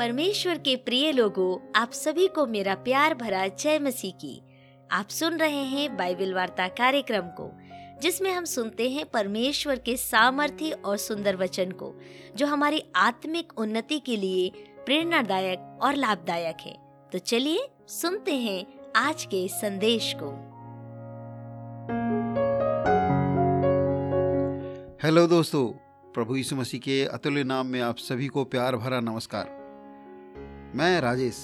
परमेश्वर के प्रिय लोगों, आप सभी को मेरा प्यार भरा जय मसीह की। आप सुन रहे हैं बाइबल वार्ता कार्यक्रम को, जिसमें हम सुनते हैं परमेश्वर के सामर्थ्य और सुंदर वचन को, जो हमारी आत्मिक उन्नति के लिए प्रेरणादायक और लाभदायक है। तो चलिए सुनते हैं आज के संदेश को। हेलो दोस्तों, प्रभु यीशु मसीह के अतुल्य नाम में आप सभी को प्यार भरा नमस्कार। मैं राजेश।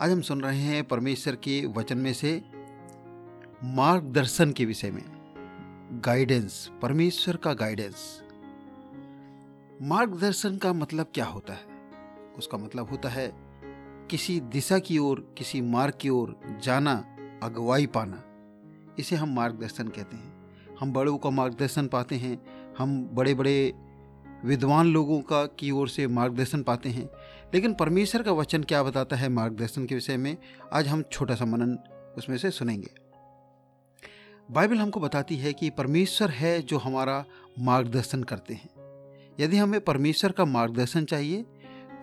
आज हम सुन रहे हैं परमेश्वर के वचन में से मार्गदर्शन के विषय में, गाइडेंस, परमेश्वर का गाइडेंस। मार्गदर्शन का मतलब क्या होता है? उसका मतलब होता है किसी दिशा की ओर, किसी मार्ग की ओर जाना, अगुवाई पाना। इसे हम मार्गदर्शन कहते हैं। हम बड़ों का मार्गदर्शन पाते हैं, हम बड़े बड़े विद्वान लोगों का की ओर से मार्गदर्शन पाते हैं, लेकिन परमेश्वर का वचन क्या बताता है मार्गदर्शन के विषय में, आज हम छोटा सा मनन उसमें से सुनेंगे। बाइबल हमको बताती है कि परमेश्वर है जो हमारा मार्गदर्शन करते हैं। यदि हमें परमेश्वर का मार्गदर्शन चाहिए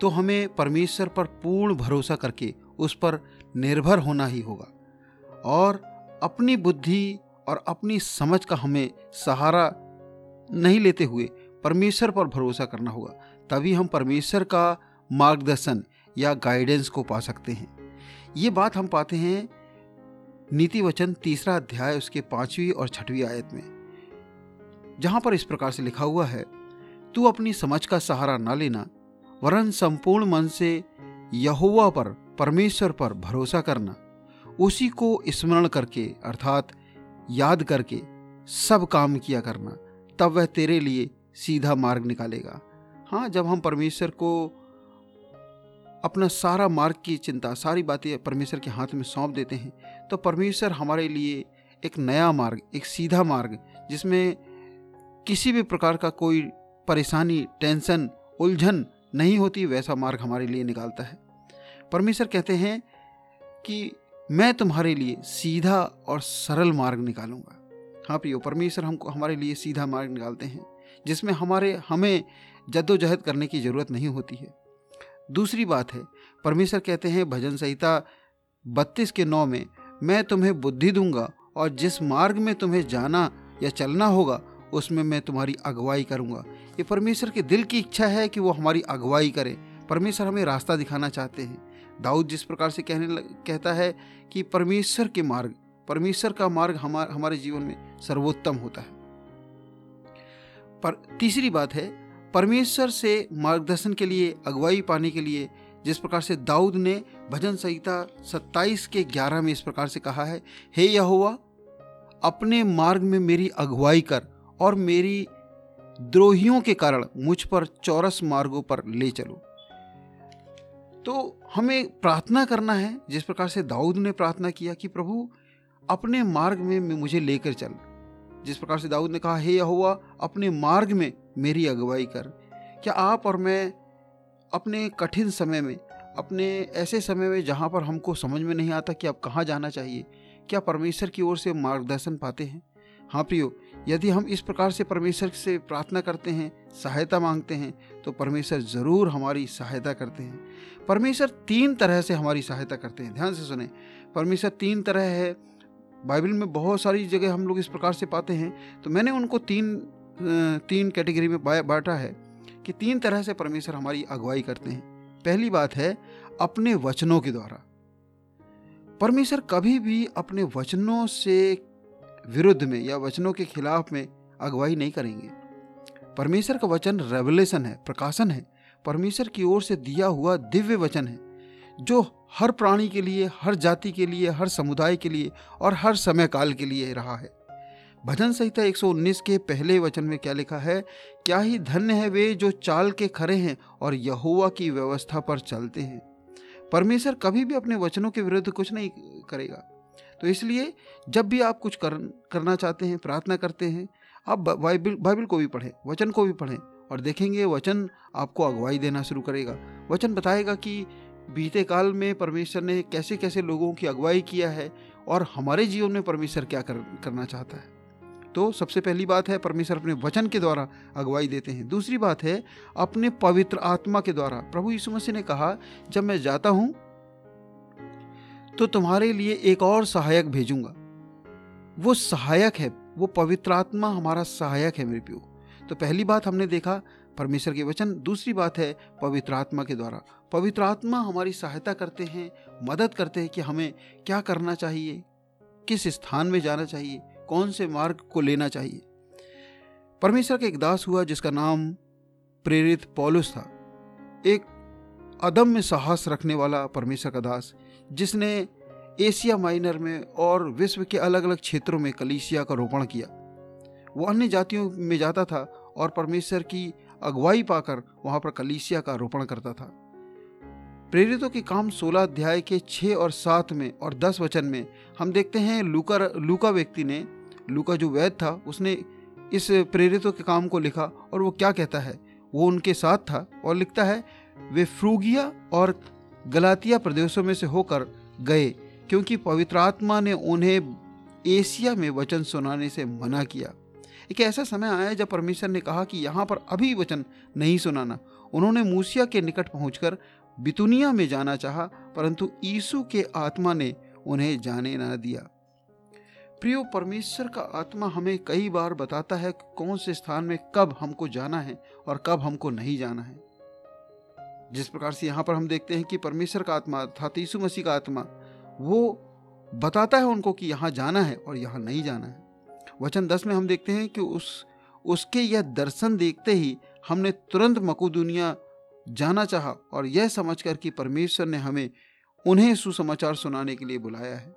तो हमें परमेश्वर पर पूर्ण भरोसा करके उस पर निर्भर होना ही होगा, और अपनी बुद्धि और अपनी समझ का हमें सहारा नहीं लेते हुए परमेश्वर पर भरोसा करना होगा। तभी हम परमेश्वर का मार्गदर्शन या गाइडेंस को पा सकते हैं। ये बात हम पाते हैं नीति वचन 3 अध्याय उसके 5वीं और 6वीं आयत में, जहाँ पर इस प्रकार से लिखा हुआ है, तू अपनी समझ का सहारा ना लेना, वरन संपूर्ण मन से यहोवा पर, परमेश्वर पर भरोसा करना, उसी को स्मरण करके अर्थात याद करके सब काम किया करना, तब वह तेरे लिए सीधा मार्ग निकालेगा। हाँ, जब हम परमेश्वर को अपना सारा मार्ग की चिंता, सारी बातें परमेश्वर के हाथ में सौंप देते हैं, तो परमेश्वर हमारे लिए एक नया मार्ग, एक सीधा मार्ग, जिसमें किसी भी प्रकार का कोई परेशानी, टेंशन, उलझन नहीं होती, वैसा मार्ग हमारे लिए निकालता है। परमेश्वर कहते हैं कि मैं तुम्हारे लिए सीधा और सरल मार्ग निकालूंगा। हाँ प्रियो, परमेश्वर हमको हमारे लिए सीधा मार्ग निकालते हैं, जिसमें हमें जद्दोजहद करने की ज़रूरत नहीं होती है। दूसरी बात है, परमेश्वर कहते हैं भजन संहिता 32 के 9 में, मैं तुम्हें बुद्धि दूंगा और जिस मार्ग में तुम्हें जाना या चलना होगा उसमें मैं तुम्हारी अगुवाई करूंगा। ये परमेश्वर के दिल की इच्छा है कि वो हमारी अगुवाई करे। परमेश्वर हमें रास्ता दिखाना चाहते हैं। दाऊद जिस प्रकार से कहता है कि परमेश्वर का मार्ग हमारे जीवन में सर्वोत्तम होता है। पर तीसरी बात है, परमेश्वर से मार्गदर्शन के लिए, अगुवाई पाने के लिए, जिस प्रकार से दाऊद ने भजन संहिता 27 के 11 में इस प्रकार से कहा है, हे यहोवा, अपने मार्ग में मेरी अगुवाई कर और मेरी द्रोहियों के कारण मुझ पर चौरस मार्गों पर ले चलो। तो हमें प्रार्थना करना है, जिस प्रकार से दाऊद ने प्रार्थना किया कि प्रभु अपने मार्ग में मुझे लेकर चल। जिस प्रकार से दाऊद ने कहा, हे यहोवा, अपने मार्ग में मेरी अगुवाई कर। क्या आप और मैं अपने कठिन समय में, अपने ऐसे समय में जहाँ पर हमको समझ में नहीं आता कि अब कहाँ जाना चाहिए, क्या परमेश्वर की ओर से मार्गदर्शन पाते हैं? हाँ प्रियो, यदि हम इस प्रकार से परमेश्वर से प्रार्थना करते हैं, सहायता मांगते हैं, तो परमेश्वर ज़रूर हमारी सहायता करते हैं। परमेश्वर 3 तरह से हमारी सहायता करते हैं। ध्यान से सुने, परमेश्वर 3 तरह है। बाइबल में बहुत सारी जगह हम लोग इस प्रकार से पाते हैं, तो मैंने उनको तीन कैटेगरी में बांटा है कि 3 तरह से परमेश्वर हमारी अगुवाई करते हैं। पहली बात है, अपने वचनों के द्वारा। परमेश्वर कभी भी अपने वचनों से विरुद्ध में या वचनों के खिलाफ में अगुवाई नहीं करेंगे। परमेश्वर का वचन रेवलेशन है, प्रकाशन है। परमेश्वर की ओर से दिया हुआ दिव्य वचन है, जो हर प्राणी के लिए, हर जाति के लिए, हर समुदाय के लिए और हर समय काल के लिए रहा है। भजन संहिता 119 के पहले वचन में क्या लिखा है, क्या ही धन्य है वे जो चाल के खरे हैं और यहोवा की व्यवस्था पर चलते हैं। परमेश्वर कभी भी अपने वचनों के विरुद्ध कुछ नहीं करेगा। तो इसलिए जब भी आप कुछ करना चाहते हैं, प्रार्थना करते हैं, आप बाइबल को भी पढ़ें, वचन को भी पढ़ें, और देखेंगे वचन आपको अगुवाई देना शुरू करेगा। वचन बताएगा कि बीते काल में परमेश्वर ने कैसे कैसे लोगों की अगुवाई किया है और हमारे जीवन में परमेश्वर क्या करना चाहता है। तो सबसे पहली बात है परमेश्वर अपने वचन के द्वारा अगुवाई देते हैं। दूसरी बात है अपने पवित्र आत्मा के द्वारा। प्रभु यीशु मसीह ने कहा, जब मैं जाता हूँ तो तुम्हारे लिए एक और सहायक भेजूंगा। वो सहायक है, वो पवित्र आत्मा हमारा सहायक है मेरे प्रियो। तो पहली बात हमने देखा परमेश्वर के वचन, दूसरी बात है पवित्र आत्मा के द्वारा। पवित्र आत्मा हमारी सहायता करते हैं, मदद करते हैं कि हमें क्या करना चाहिए, किस स्थान में जाना चाहिए, कौन से मार्ग को लेना चाहिए। परमेश्वर का एक दास हुआ जिसका नाम प्रेरित पौलुस था, एक अदम्य साहस रखने वाला परमेश्वर का दास, जिसने एशिया माइनर में और विश्व के अलग अलग क्षेत्रों में कलीसिया का रोपण किया। वो अन्य जातियों में जाता था और परमेश्वर की अगुवाई पाकर वहाँ पर कलीसिया का रोपण करता था। प्रेरितों के काम 16 अध्याय के 6 और 7 में और 10 वचन में हम देखते हैं लूका जो वैद्य था उसने इस प्रेरितों के काम को लिखा और वो क्या कहता है, वो उनके साथ था और लिखता है, वे फ्रूगिया और गलातिया प्रदेशों में से होकर गए क्योंकि पवित्र आत्मा ने उन्हें एशिया में वचन सुनाने से मना किया। एक ऐसा समय आया जब परमेश्वर ने कहा कि यहाँ पर अभी वचन नहीं सुनाना। उन्होंने मूसिया के निकट पहुंचकर बितूनिया में जाना चाहा, परंतु यीशु के आत्मा ने उन्हें जाने ना दिया। प्रियो, परमेश्वर का आत्मा हमें कई बार बताता है कौन से स्थान में कब हमको जाना है और कब हमको नहीं जाना है। जिस प्रकार से यहाँ पर हम देखते हैं कि परमेश्वर का आत्मा अर्थात यीशु मसीह का आत्मा वो बताता है उनको कि यहाँ जाना है और यहाँ नहीं जाना है। वचन 10 में हम देखते हैं कि उसके यह दर्शन देखते ही हमने तुरंत मकुदुनिया जाना चाहा और यह समझकर कि परमेश्वर ने हमें उन्हें सुसमाचार सुनाने के लिए बुलाया है।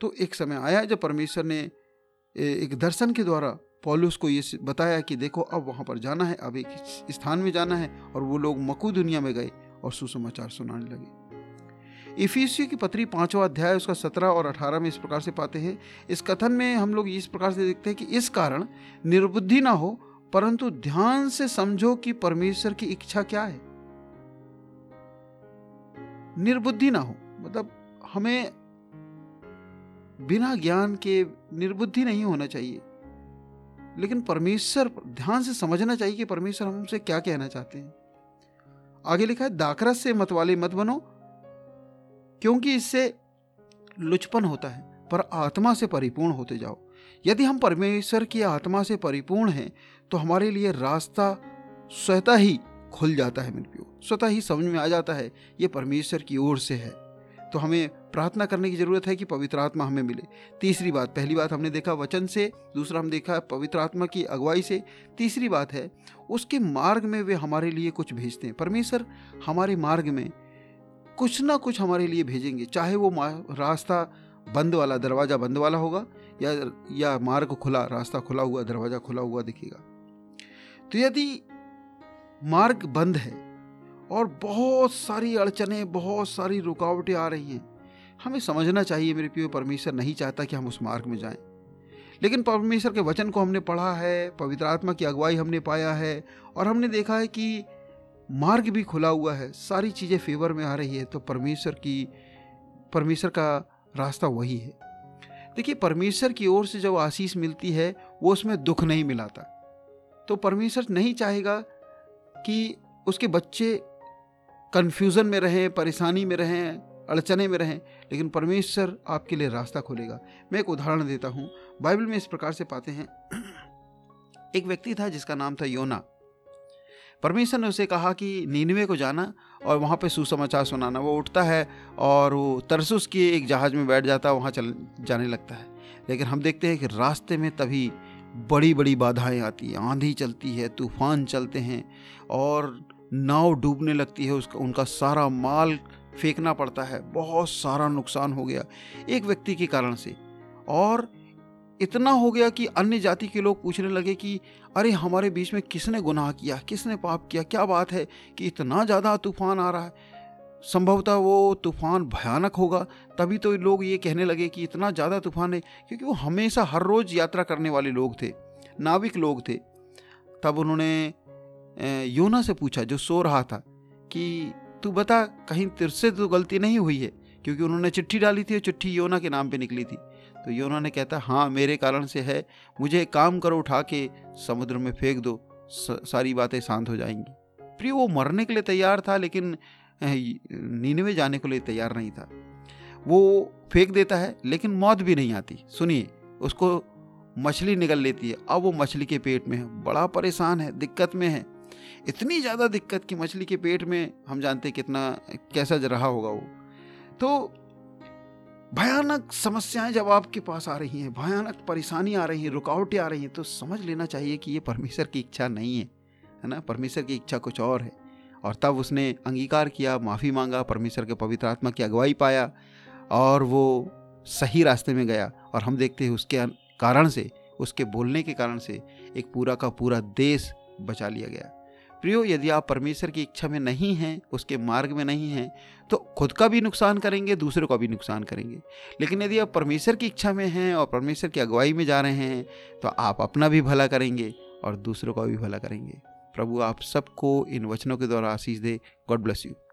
तो एक समय आया जब परमेश्वर ने एक दर्शन के द्वारा पौलुस को ये बताया कि देखो अब वहाँ पर जाना है, अब एक स्थान में जाना है, और वो लोग मकुदुनिया में गए और सुसमाचार सुनाने लगे। इफिसियों की पत्री 5वां अध्याय उसका 17 और 18 में इस प्रकार से पाते हैं। इस कथन में हम लोग इस प्रकार से देखते हैं कि इस कारण निर्बुद्धि ना हो परंतु ध्यान से समझो कि परमेश्वर की इच्छा क्या है। निर्बुद्धि ना हो मतलब हमें बिना ज्ञान के निर्बुद्धि नहीं होना चाहिए, लेकिन परमेश्वर ध्यान से समझना चाहिए कि परमेश्वर हमसे क्या कहना चाहते हैं। आगे लिखा है, दाखरस से मतवाले मत बनो क्योंकि इससे लुचपन होता है, पर आत्मा से परिपूर्ण होते जाओ। यदि हम परमेश्वर की आत्मा से परिपूर्ण हैं तो हमारे लिए रास्ता स्वतः ही खुल जाता है मेरे प्रियो, स्वतः ही समझ में आ जाता है ये परमेश्वर की ओर से है। तो हमें प्रार्थना करने की ज़रूरत है कि पवित्र आत्मा हमें मिले। तीसरी बात, पहली बात हमने देखा वचन से, दूसरा हम देखा पवित्र आत्मा की अगुवाई से, तीसरी बात है उसके मार्ग में वे हमारे लिए कुछ भेजते हैं। परमेश्वर हमारे मार्ग में कुछ ना कुछ हमारे लिए भेजेंगे, चाहे वो रास्ता बंद वाला, दरवाज़ा बंद वाला होगा या मार्ग खुला, रास्ता खुला हुआ, दरवाज़ा खुला हुआ दिखेगा। तो यदि मार्ग बंद है और बहुत सारी अड़चनें, बहुत सारी रुकावटें आ रही हैं, हमें समझना चाहिए मेरे प्रियो परमेश्वर नहीं चाहता कि हम उस मार्ग में जाएं। लेकिन परमेश्वर के वचन को हमने पढ़ा है, पवित्र आत्मा की अगुवाई हमने पाया है और हमने देखा है कि मार्ग भी खुला हुआ है, सारी चीज़ें फेवर में आ रही है। तो परमेश्वर का रास्ता वही है। देखिए, परमेश्वर की ओर से जब आशीष मिलती है वो उसमें दुख नहीं मिलाता। तो परमेश्वर नहीं चाहेगा कि उसके बच्चे कन्फ्यूज़न में रहें, परेशानी में रहें, अड़चने में रहें, लेकिन परमेश्वर आपके लिए रास्ता खोलेगा। मैं एक उदाहरण देता हूँ। बाइबल में इस प्रकार से पाते हैं, एक व्यक्ति था जिसका नाम था योना। परमेश्वर ने उसे कहा कि नीनवे को जाना और वहाँ पे सुसमाचार सुनाना। वो उठता है और वो तरसुस के एक जहाज़ में बैठ जाता है, वहाँ जाने लगता है। लेकिन हम देखते हैं कि रास्ते में तभी बड़ी बड़ी बाधाएं आती हैं, आंधी चलती है, तूफान चलते हैं और नाव डूबने लगती है, उनका सारा माल फेंकना पड़ता है, बहुत सारा नुकसान हो गया एक व्यक्ति के कारण से। और इतना हो गया कि अन्य जाति के लोग पूछने लगे कि अरे हमारे बीच में किसने गुनाह किया, किसने पाप किया, क्या बात है कि इतना ज़्यादा तूफान आ रहा है। संभवतः वो तूफान भयानक होगा, तभी तो लोग ये कहने लगे कि इतना ज़्यादा तूफान है, क्योंकि वो हमेशा हर रोज़ यात्रा करने वाले लोग थे, नाविक लोग थे। तब उन्होंने योना से पूछा जो सो रहा था कि तू बता कहीं तेरे से तो गलती नहीं हुई है, क्योंकि उन्होंने चिट्ठी डाली थी और चिट्ठी योना के नाम पर निकली थी। तो योना ने कहता हाँ मेरे कारण से है, मुझे काम करो उठा के समुद्र में फेंक दो, सारी बातें शांत हो जाएंगी। फिर वो मरने के लिए तैयार था लेकिन नीनवे जाने के लिए तैयार नहीं था। वो फेंक देता है लेकिन मौत भी नहीं आती। सुनिए, उसको मछली निगल लेती है। अब वो मछली के पेट में है, बड़ा परेशान है, दिक्कत में है, इतनी ज़्यादा दिक्कत कि मछली के पेट में हम जानते कितना कैसा रहा होगा वो। तो भयानक समस्याएं जब आपके पास आ रही हैं, भयानक परेशानी आ रही हैं, रुकावटें आ रही हैं, तो समझ लेना चाहिए कि ये परमेश्वर की इच्छा नहीं है, है ना। परमेश्वर की इच्छा कुछ और है। और तब उसने अंगीकार किया, माफ़ी मांगा, परमेश्वर के पवित्र आत्मा की अगुवाई पाया और वो सही रास्ते में गया। और हम देखते हैं उसके कारण से, उसके बोलने के कारण से एक पूरा का पूरा देश बचा लिया गया। प्रियो, यदि आप परमेश्वर की इच्छा में नहीं हैं, उसके मार्ग में नहीं हैं, तो खुद का भी नुकसान करेंगे, दूसरों का भी नुकसान करेंगे। लेकिन यदि आप परमेश्वर की इच्छा में हैं और परमेश्वर की अगुवाई में जा रहे हैं तो आप अपना भी भला करेंगे और दूसरों का भी भला करेंगे। प्रभु आप सबको इन वचनों के द्वारा आशीष दे। God bless you.